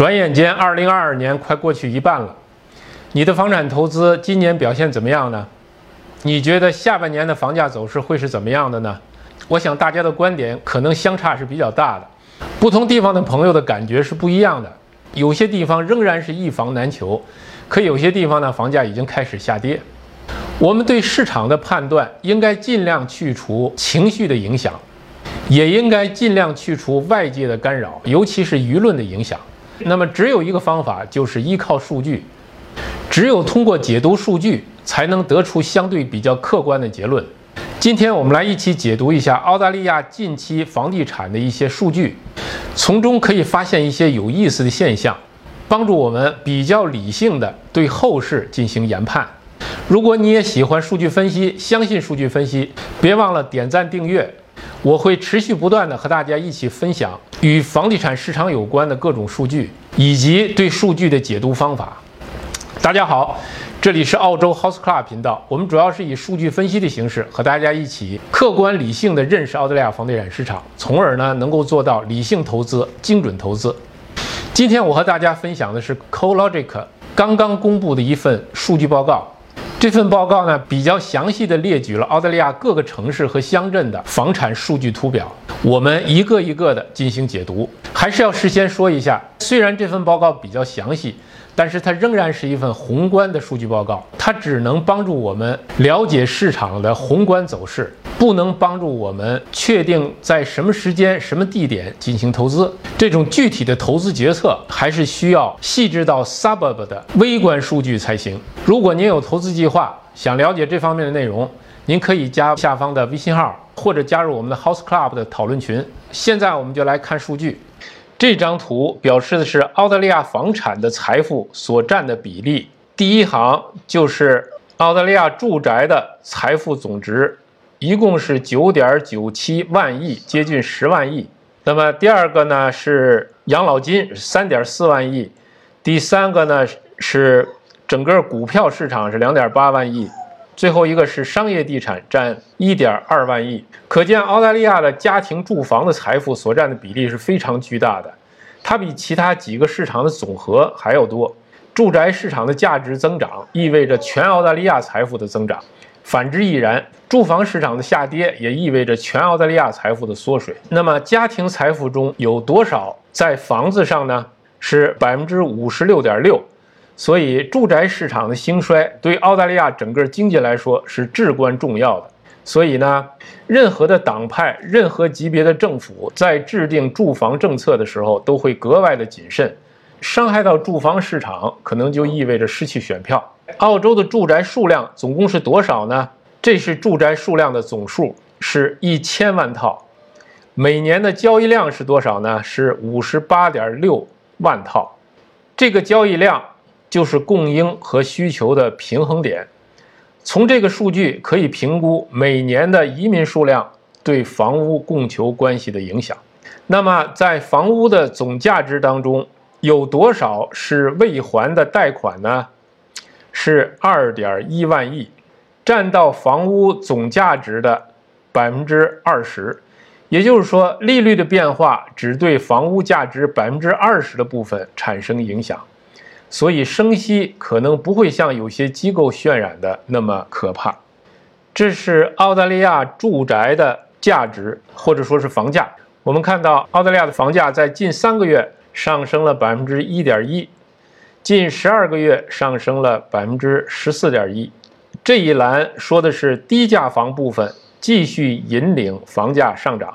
转眼间，2022年快过去一半了，你的房产投资今年表现怎么样呢？你觉得下半年的房价走势会是怎么样的呢？我想大家的观点可能相差是比较大的，不同地方的朋友的感觉是不一样的。有些地方仍然是一房难求，可有些地方呢，房价已经开始下跌。我们对市场的判断应该尽量去除情绪的影响，也应该尽量去除外界的干扰，尤其是舆论的影响。 那么只有一个方法，就是依靠数据。只有通过解读数据，才能得出相对比较客观的结论。今天我们来一起解读一下澳大利亚近期房地产的一些数据，从中可以发现一些有意思的现象，帮助我们比较理性的对后市进行研判。如果你也喜欢数据分析，相信数据分析，别忘了点赞订阅。 我会持续不断的和大家一起分享与房地产市场有关的各种数据，以及对数据的解读方法。大家好，这里是澳洲 House Club 频道，我们主要是以数据分析的形式和大家一起客观理性的认识澳大利亚房地产市场，从而呢能够做到理性投资、精准投资。今天我和大家分享的是 CoreLogic 刚刚公布的一份数据报告。 这份报告呢，比较详细的列举了澳大利亚各个城市和乡镇的房产数据图表，我们一个一个的进行解读。还是要事先说一下，虽然这份报告比较详细，但是它仍然是一份宏观的数据报告，它只能帮助我们了解市场的宏观走势，不能帮助我们确定在什么时间、什么地点进行投资。这种具体的投资决策还是需要细致到 suburb 的微观数据才行。如果您有投资计划， 想了解这方面的内容，您可以加下方的微信号，或者加入我们的 House Club 的讨论群。现在我们就来看数据。这张图表示的是澳大利亚房产的财富所占的比例。第一行就是澳大利亚住宅的财富总值，一共是 9.97 万亿，接近10万亿。那么第二个呢是养老金 3.4 万亿，第三个呢是 整个股票市场是 2.8 万亿，最后一个是商业地产占 1.2 万亿。可见澳大利亚的家庭住房的财富所占的比例是非常巨大的，它比其他几个市场的总和还要多。住宅市场的价值增长意味着全澳大利亚财富的增长，反之亦然。住房市场的下跌也意味着全澳大利亚财富的缩水。那么家庭财富中有多少在房子上呢？是 56.6%。 所以，住宅市场的兴衰对澳大利亚整个经济来说是至关重要的。所以呢，任何的党派、任何级别的政府在制定住房政策的时候，都会格外的谨慎。伤害到住房市场，可能就意味着失去选票。澳洲的住宅数量总共是多少呢？这是住宅数量的总数，是1000万套。每年的交易量是多少呢？是 58.6 万套。这个交易量 就是供应和需求的平衡点。从这个数据可以评估每年的移民数量对房屋供求关系的影响。那么，在房屋的总价值当中，有多少是未还的贷款呢？是 2.1 万亿，占到房屋总价值的 20%。也就是说，利率的变化只对房屋价值 20% 的部分产生影响。 所以升息可能不会像有些机构渲染的那么可怕。这是澳大利亚住宅的价值，或者说是房价。我们看到澳大利亚的房价在近3个月上升了 1.1%， 近12个月上升了 14.1%。这一栏说的是低价房部分继续引领房价上涨。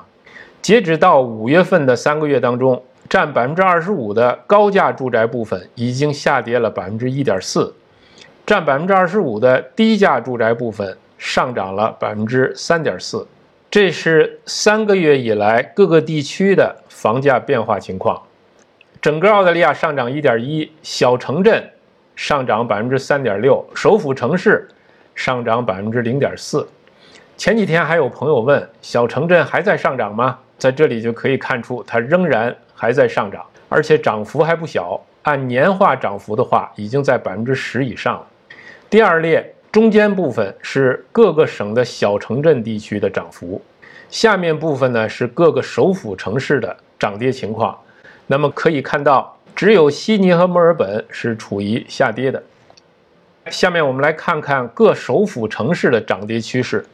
截止到5月份的3个月当中， 占25% 的高价住宅部分已经下跌了 1.4%， 占25% 的低价住宅部分上涨了 3.4%。这是3个月以来各个地区的房价变化情况。整个澳大利亚上涨 1.1%， 小城镇上涨 3.6%， 首府城市上涨 0.4%。前几天还有朋友问，小城镇还在上涨吗？在这里就可以看出，它仍然 还在上涨，而且涨幅还不小。按年化涨幅的话，已经在 10% 以上了。第二列中间部分是各个省的小城镇地区的涨幅，下面部分呢是各个首府城市的涨跌情况。那么可以看到，只有悉尼和墨尔本是处于下跌的。下面我们来看看各首府城市的涨跌趋势。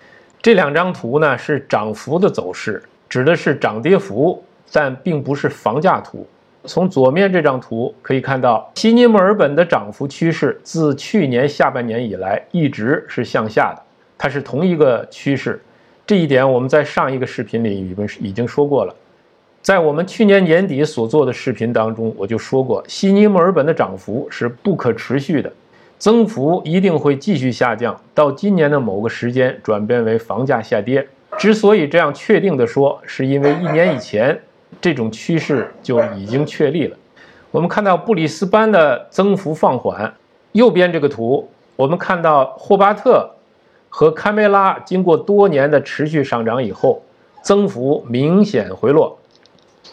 这两张图呢是涨幅的走势，指的是涨跌幅，但并不是房价图。从左面这张图可以看到，悉尼、墨尔本的涨幅趋势自去年下半年以来一直是向下的，它是同一个趋势。这一点我们在上一个视频里已经说过了。在我们去年年底所做的视频当中，我就说过，悉尼、墨尔本的涨幅是不可持续的，增幅一定会继续下降，到今年的某个时间转变为房价下跌。之所以这样确定的说，是因为一年以前这种趋势就已经确立了。我们看到布里斯班的增幅放缓，右边这个图我们看到霍巴特和堪培拉经过多年的持续上涨以后，增幅明显回落，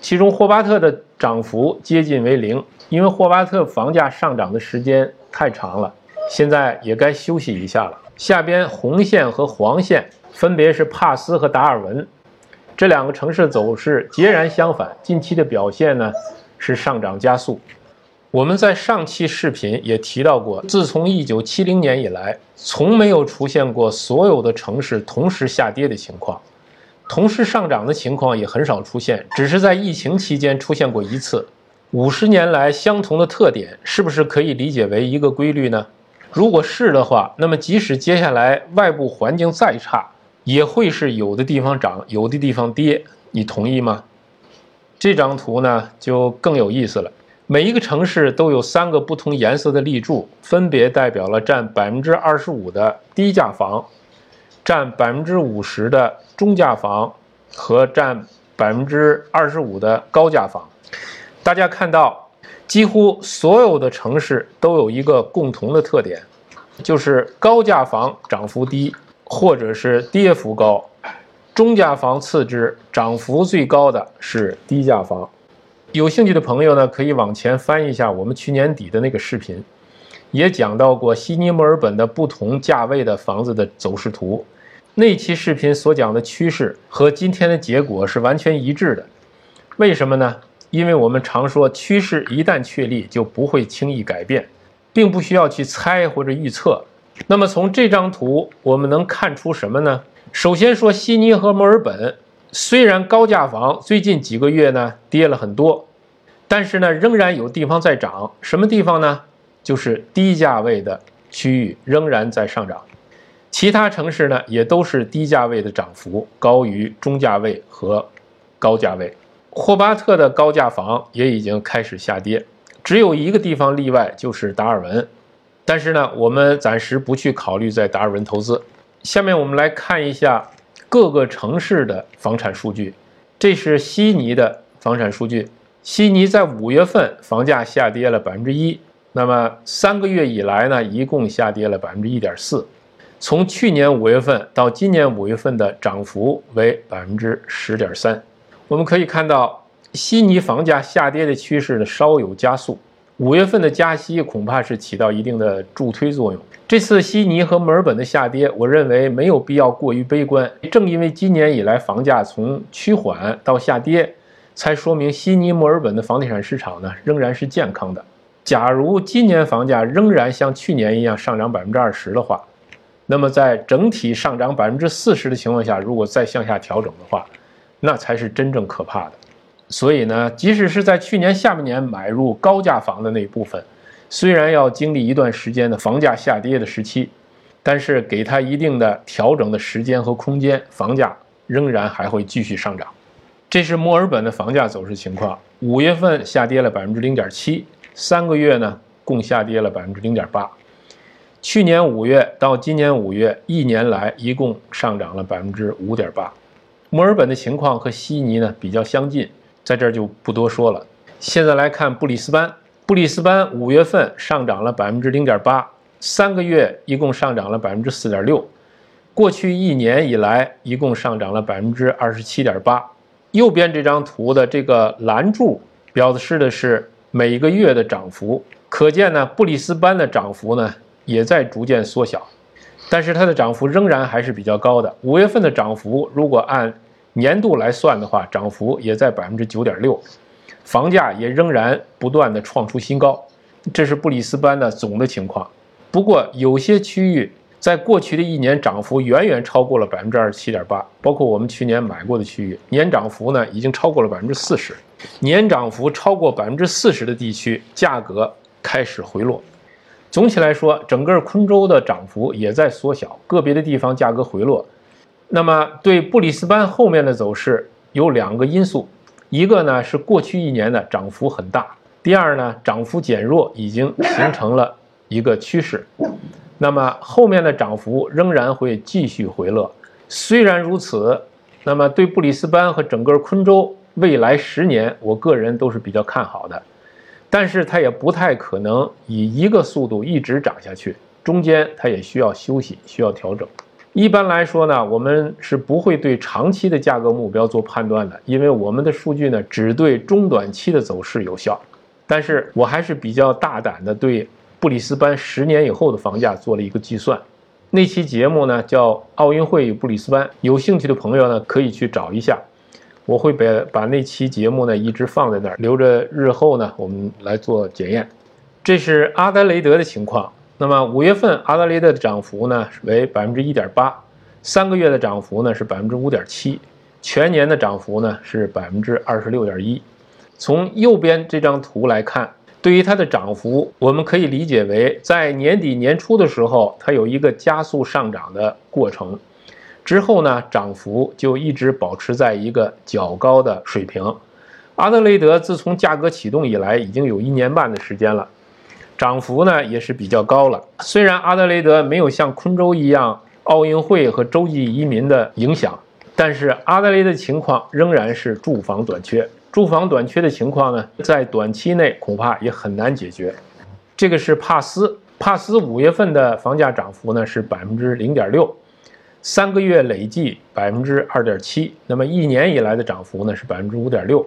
其中霍巴特的涨幅接近为零，因为霍巴特房价上涨的时间太长了，现在也该休息一下了。下边红线和黄线分别是帕斯和达尔文，这两个城市走势截然相反，近期的表现呢是上涨加速。我们在上期视频也提到过，自从1970年以来，从没有出现过所有的城市同时下跌的情况，同时上涨的情况也很少出现，只是在疫情期间出现过一次。50年来相同的特点，是不是可以理解为一个规律呢？如果是的话，那么即使接下来外部环境再差，也会是有的地方涨，有的地方跌，你同意吗？这张图呢就更有意思了，每一个城市都有三个不同颜色的立柱，分别代表了占 25% 的低价房，占 50% 的中价房和占 25% 的高价房。大家看到，几乎所有的城市都有一个共同的特点，就是高价房涨幅低，或者是跌幅高，中价房次之，涨幅最高的是低价房。有兴趣的朋友呢，可以往前翻一下我们去年底的那个视频，也讲到过悉尼、墨尔本的不同价位的房子的走势图。那期视频所讲的趋势和今天的结果是完全一致的，为什么呢？因为我们常说，趋势一旦确立就不会轻易改变，并不需要去猜或者预测。那么从这张图我们能看出什么呢？首先说悉尼和墨尔本，虽然高价房最近几个月呢跌了很多，但是呢仍然有地方在涨。什么地方呢？就是低价位的区域仍然在上涨。其他城市呢也都是低价位的涨幅高于中价位和高价位。霍巴特的高价房也已经开始下跌，只有一个地方例外，就是达尔文。但是呢，我们暂时不去考虑在达尔文投资。下面我们来看一下各个城市的房产数据。这是悉尼的房产数据。悉尼在5月份房价下跌了 1%， 那么3个月以来呢，一共下跌了 1.4%。从去年5月份到今年5月份的涨幅为 10.3%。我们可以看到，悉尼房价下跌的趋势呢稍有加速，5月份的加息恐怕是起到一定的助推作用。这次悉尼和墨尔本的下跌，我认为没有必要过于悲观。正因为今年以来房价从趋缓到下跌，才说明悉尼、墨尔本的房地产市场呢仍然是健康的。假如今年房价仍然像去年一样上涨 20% 的话，那么在整体上涨 40% 的情况下，如果再向下调整的话，那才是真正可怕的。所以呢，即使是在去年下半年买入高价房的那一部分，虽然要经历一段时间的房价下跌的时期，但是给它一定的调整的时间和空间，房价仍然还会继续上涨。这是墨尔本的房价走势情况。5月份下跌了 0.7%， 3个月呢共下跌了 0.8%。去年5月到今年5月，一年来一共上涨了 5.8%。墨尔本的情况和悉尼呢比较相近，在这儿就不多说了。现在来看布里斯班，布里斯班5月份上涨了 0.8%， 3个月一共上涨了 4.6%， 过去一年以来一共上涨了 27.8%。右边这张图的这个蓝柱表示的是每个月的涨幅，可见呢布里斯班的涨幅呢也在逐渐缩小。但是它的涨幅仍然还是比较高的。5月份的涨幅，如果按年度来算的话，涨幅也在 9.6%。房价也仍然不断的创出新高，这是布里斯班的总的情况。不过，有些区域在过去的一年涨幅远远超过了 27.8%， 包括我们去年买过的区域，年涨幅呢已经超过了 40%。年涨幅超过 40% 的地区，价格开始回落。总体来说，整个昆州的涨幅也在缩小，个别的地方价格回落。那么对布里斯班后面的走势有两个因素，一个呢是过去一年的涨幅很大，第二呢涨幅减弱已经形成了一个趋势，那么后面的涨幅仍然会继续回落。虽然如此，那么对布里斯班和整个昆州未来10年，我个人都是比较看好的。但是它也不太可能以一个速度一直涨下去，中间它也需要休息，需要调整。一般来说呢，我们是不会对长期的价格目标做判断的，因为我们的数据呢只对中短期的走势有效。但是我还是比较大胆的对布里斯班10年以后的房价做了一个计算。那期节目呢叫《奥运会与布里斯班》，有兴趣的朋友呢可以去找一下。我会把那期节目呢一直放在那儿，留着日后呢我们来做检验。这是阿德雷德的情况。那么5月份阿德雷德的涨幅呢为 1.8%， 3个月的涨幅呢是 5.7%， 全年的涨幅呢是 26.1%。从右边这张图来看，对于它的涨幅，我们可以理解为在年底年初的时候，它有一个加速上涨的过程。之后呢，涨幅就一直保持在一个较高的水平。阿德雷德自从价格启动以来，已经有1年半的时间了，涨幅呢也是比较高了。虽然阿德雷德没有像昆州一样奥运会和洲际移民的影响，但是阿德雷德的情况仍然是住房短缺。住房短缺的情况呢，在短期内恐怕也很难解决。这个是帕斯，帕斯5月份的房价涨幅呢是 0.6%。3个月累计 2.7%， 那么1年以来的涨幅呢是 5.6%。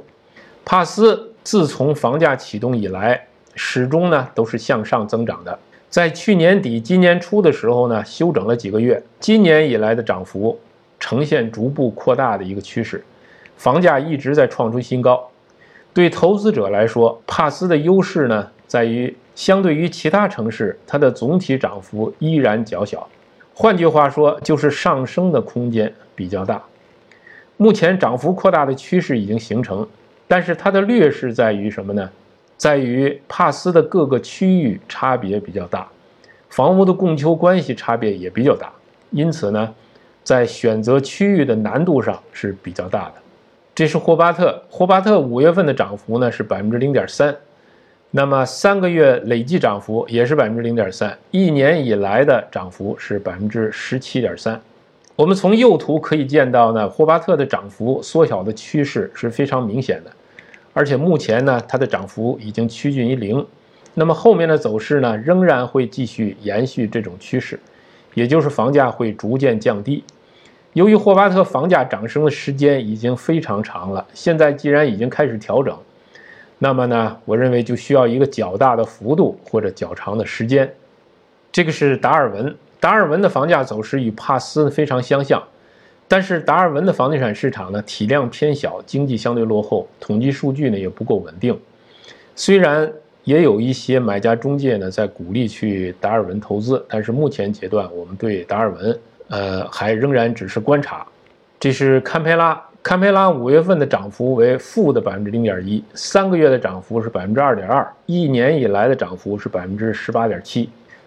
帕斯自从房价启动以来，始终呢都是向上增长的。在去年底今年初的时候呢，休整了几个月，今年以来的涨幅呈现逐步扩大的一个趋势，房价一直在创出新高。对投资者来说，帕斯的优势呢在于相对于其他城市，它的总体涨幅依然较小。换句话说，就是上升的空间比较大。目前涨幅扩大的趋势已经形成，但是它的劣势在于什么呢？在于帕斯的各个区域差别比较大，房屋的供求关系差别也比较大，因此呢，在选择区域的难度上是比较大的。这是霍巴特，霍巴特5月份的涨幅呢是 0.3%。那么3个月累计涨幅也是 0.3%， 1年以来的涨幅是 17.3%。我们从右图可以见到呢，霍巴特的涨幅缩小的趋势是非常明显的，而且目前呢，它的涨幅已经趋近于0。那么后面的走势呢，仍然会继续延续这种趋势，也就是房价会逐渐降低。由于霍巴特房价涨升的时间已经非常长了，现在既然已经开始调整，那么呢，我认为就需要一个较大的幅度或者较长的时间。这个是达尔文，达尔文的房价走势与帕斯非常相像，但是达尔文的房地产市场呢体量偏小，经济相对落后，统计数据呢也不够稳定。虽然也有一些买家中介呢在鼓励去达尔文投资，但是目前阶段我们对达尔文还仍然只是观察。这是堪培拉。堪培拉5月份的涨幅为负的 0.1%， 3个月的涨幅是 2.2%， 1年以来的涨幅是 18.7%。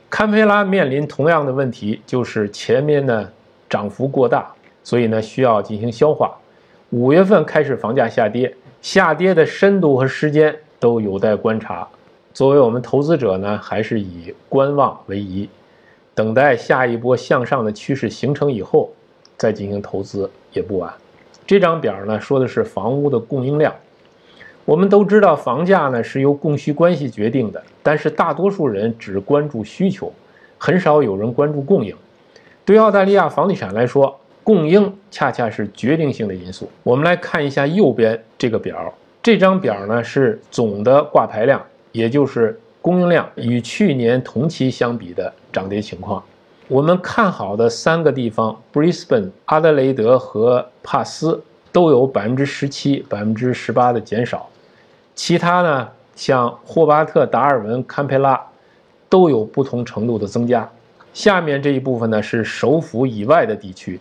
堪培拉面临同样的问题，就是前面呢涨幅过大，所以呢需要进行消化。5月份开始房价下跌，下跌的深度和时间都有待观察。作为我们投资者呢，还是以观望为宜，等待下一波向上的趋势形成以后再进行投资也不晚。这张表呢说的是房屋的供应量。我们都知道房价呢是由供需关系决定的，但是大多数人只关注需求，很少有人关注供应。对澳大利亚房地产来说，供应恰恰是决定性的因素。我们来看一下右边这个表，这张表呢是总的挂牌量，也就是供应量与去年同期相比的涨跌情况。我们看好的3个地方 Brisbane、阿德雷德和帕斯都有 17%、18% 的减少，其他呢，像霍巴特、达尔文、堪培拉，都有不同程度的增加。下面这一部分呢是首府以外的地区，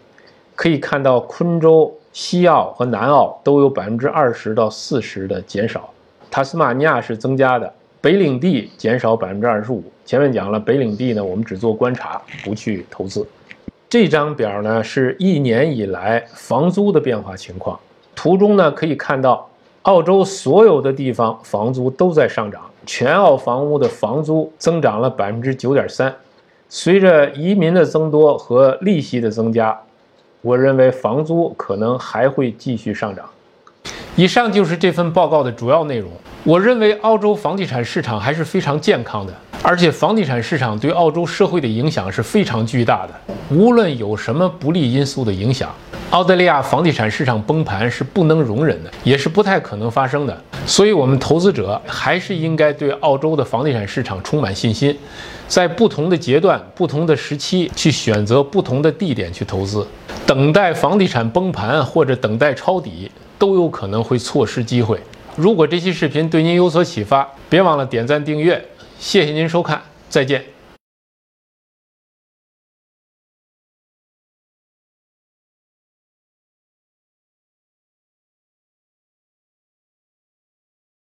可以看到昆州、西澳和南澳都有 20% 到40% 的减少。塔斯马尼亚是增加的，北领地减少 25%。前面讲了，北领地呢我们只做观察，不去投资。这张表呢是一年以来房租的变化情况，图中呢可以看到，澳洲所有的地方房租都在上涨，全澳房屋的房租增长了 9.3%。随着移民的增多和利息的增加，我认为房租可能还会继续上涨。以上就是这份报告的主要内容。我认为澳洲房地产市场还是非常健康的，而且房地产市场对澳洲社会的影响是非常巨大的。无论有什么不利因素的影响，澳大利亚房地产市场崩盘是不能容忍的，也是不太可能发生的。所以我们投资者还是应该对澳洲的房地产市场充满信心，在不同的阶段、不同的时期去选择不同的地点去投资。等待房地产崩盘或者等待抄底，都有可能会错失机会。如果这期视频对您有所启发，别忘了点赞订阅。谢谢您收看，再见。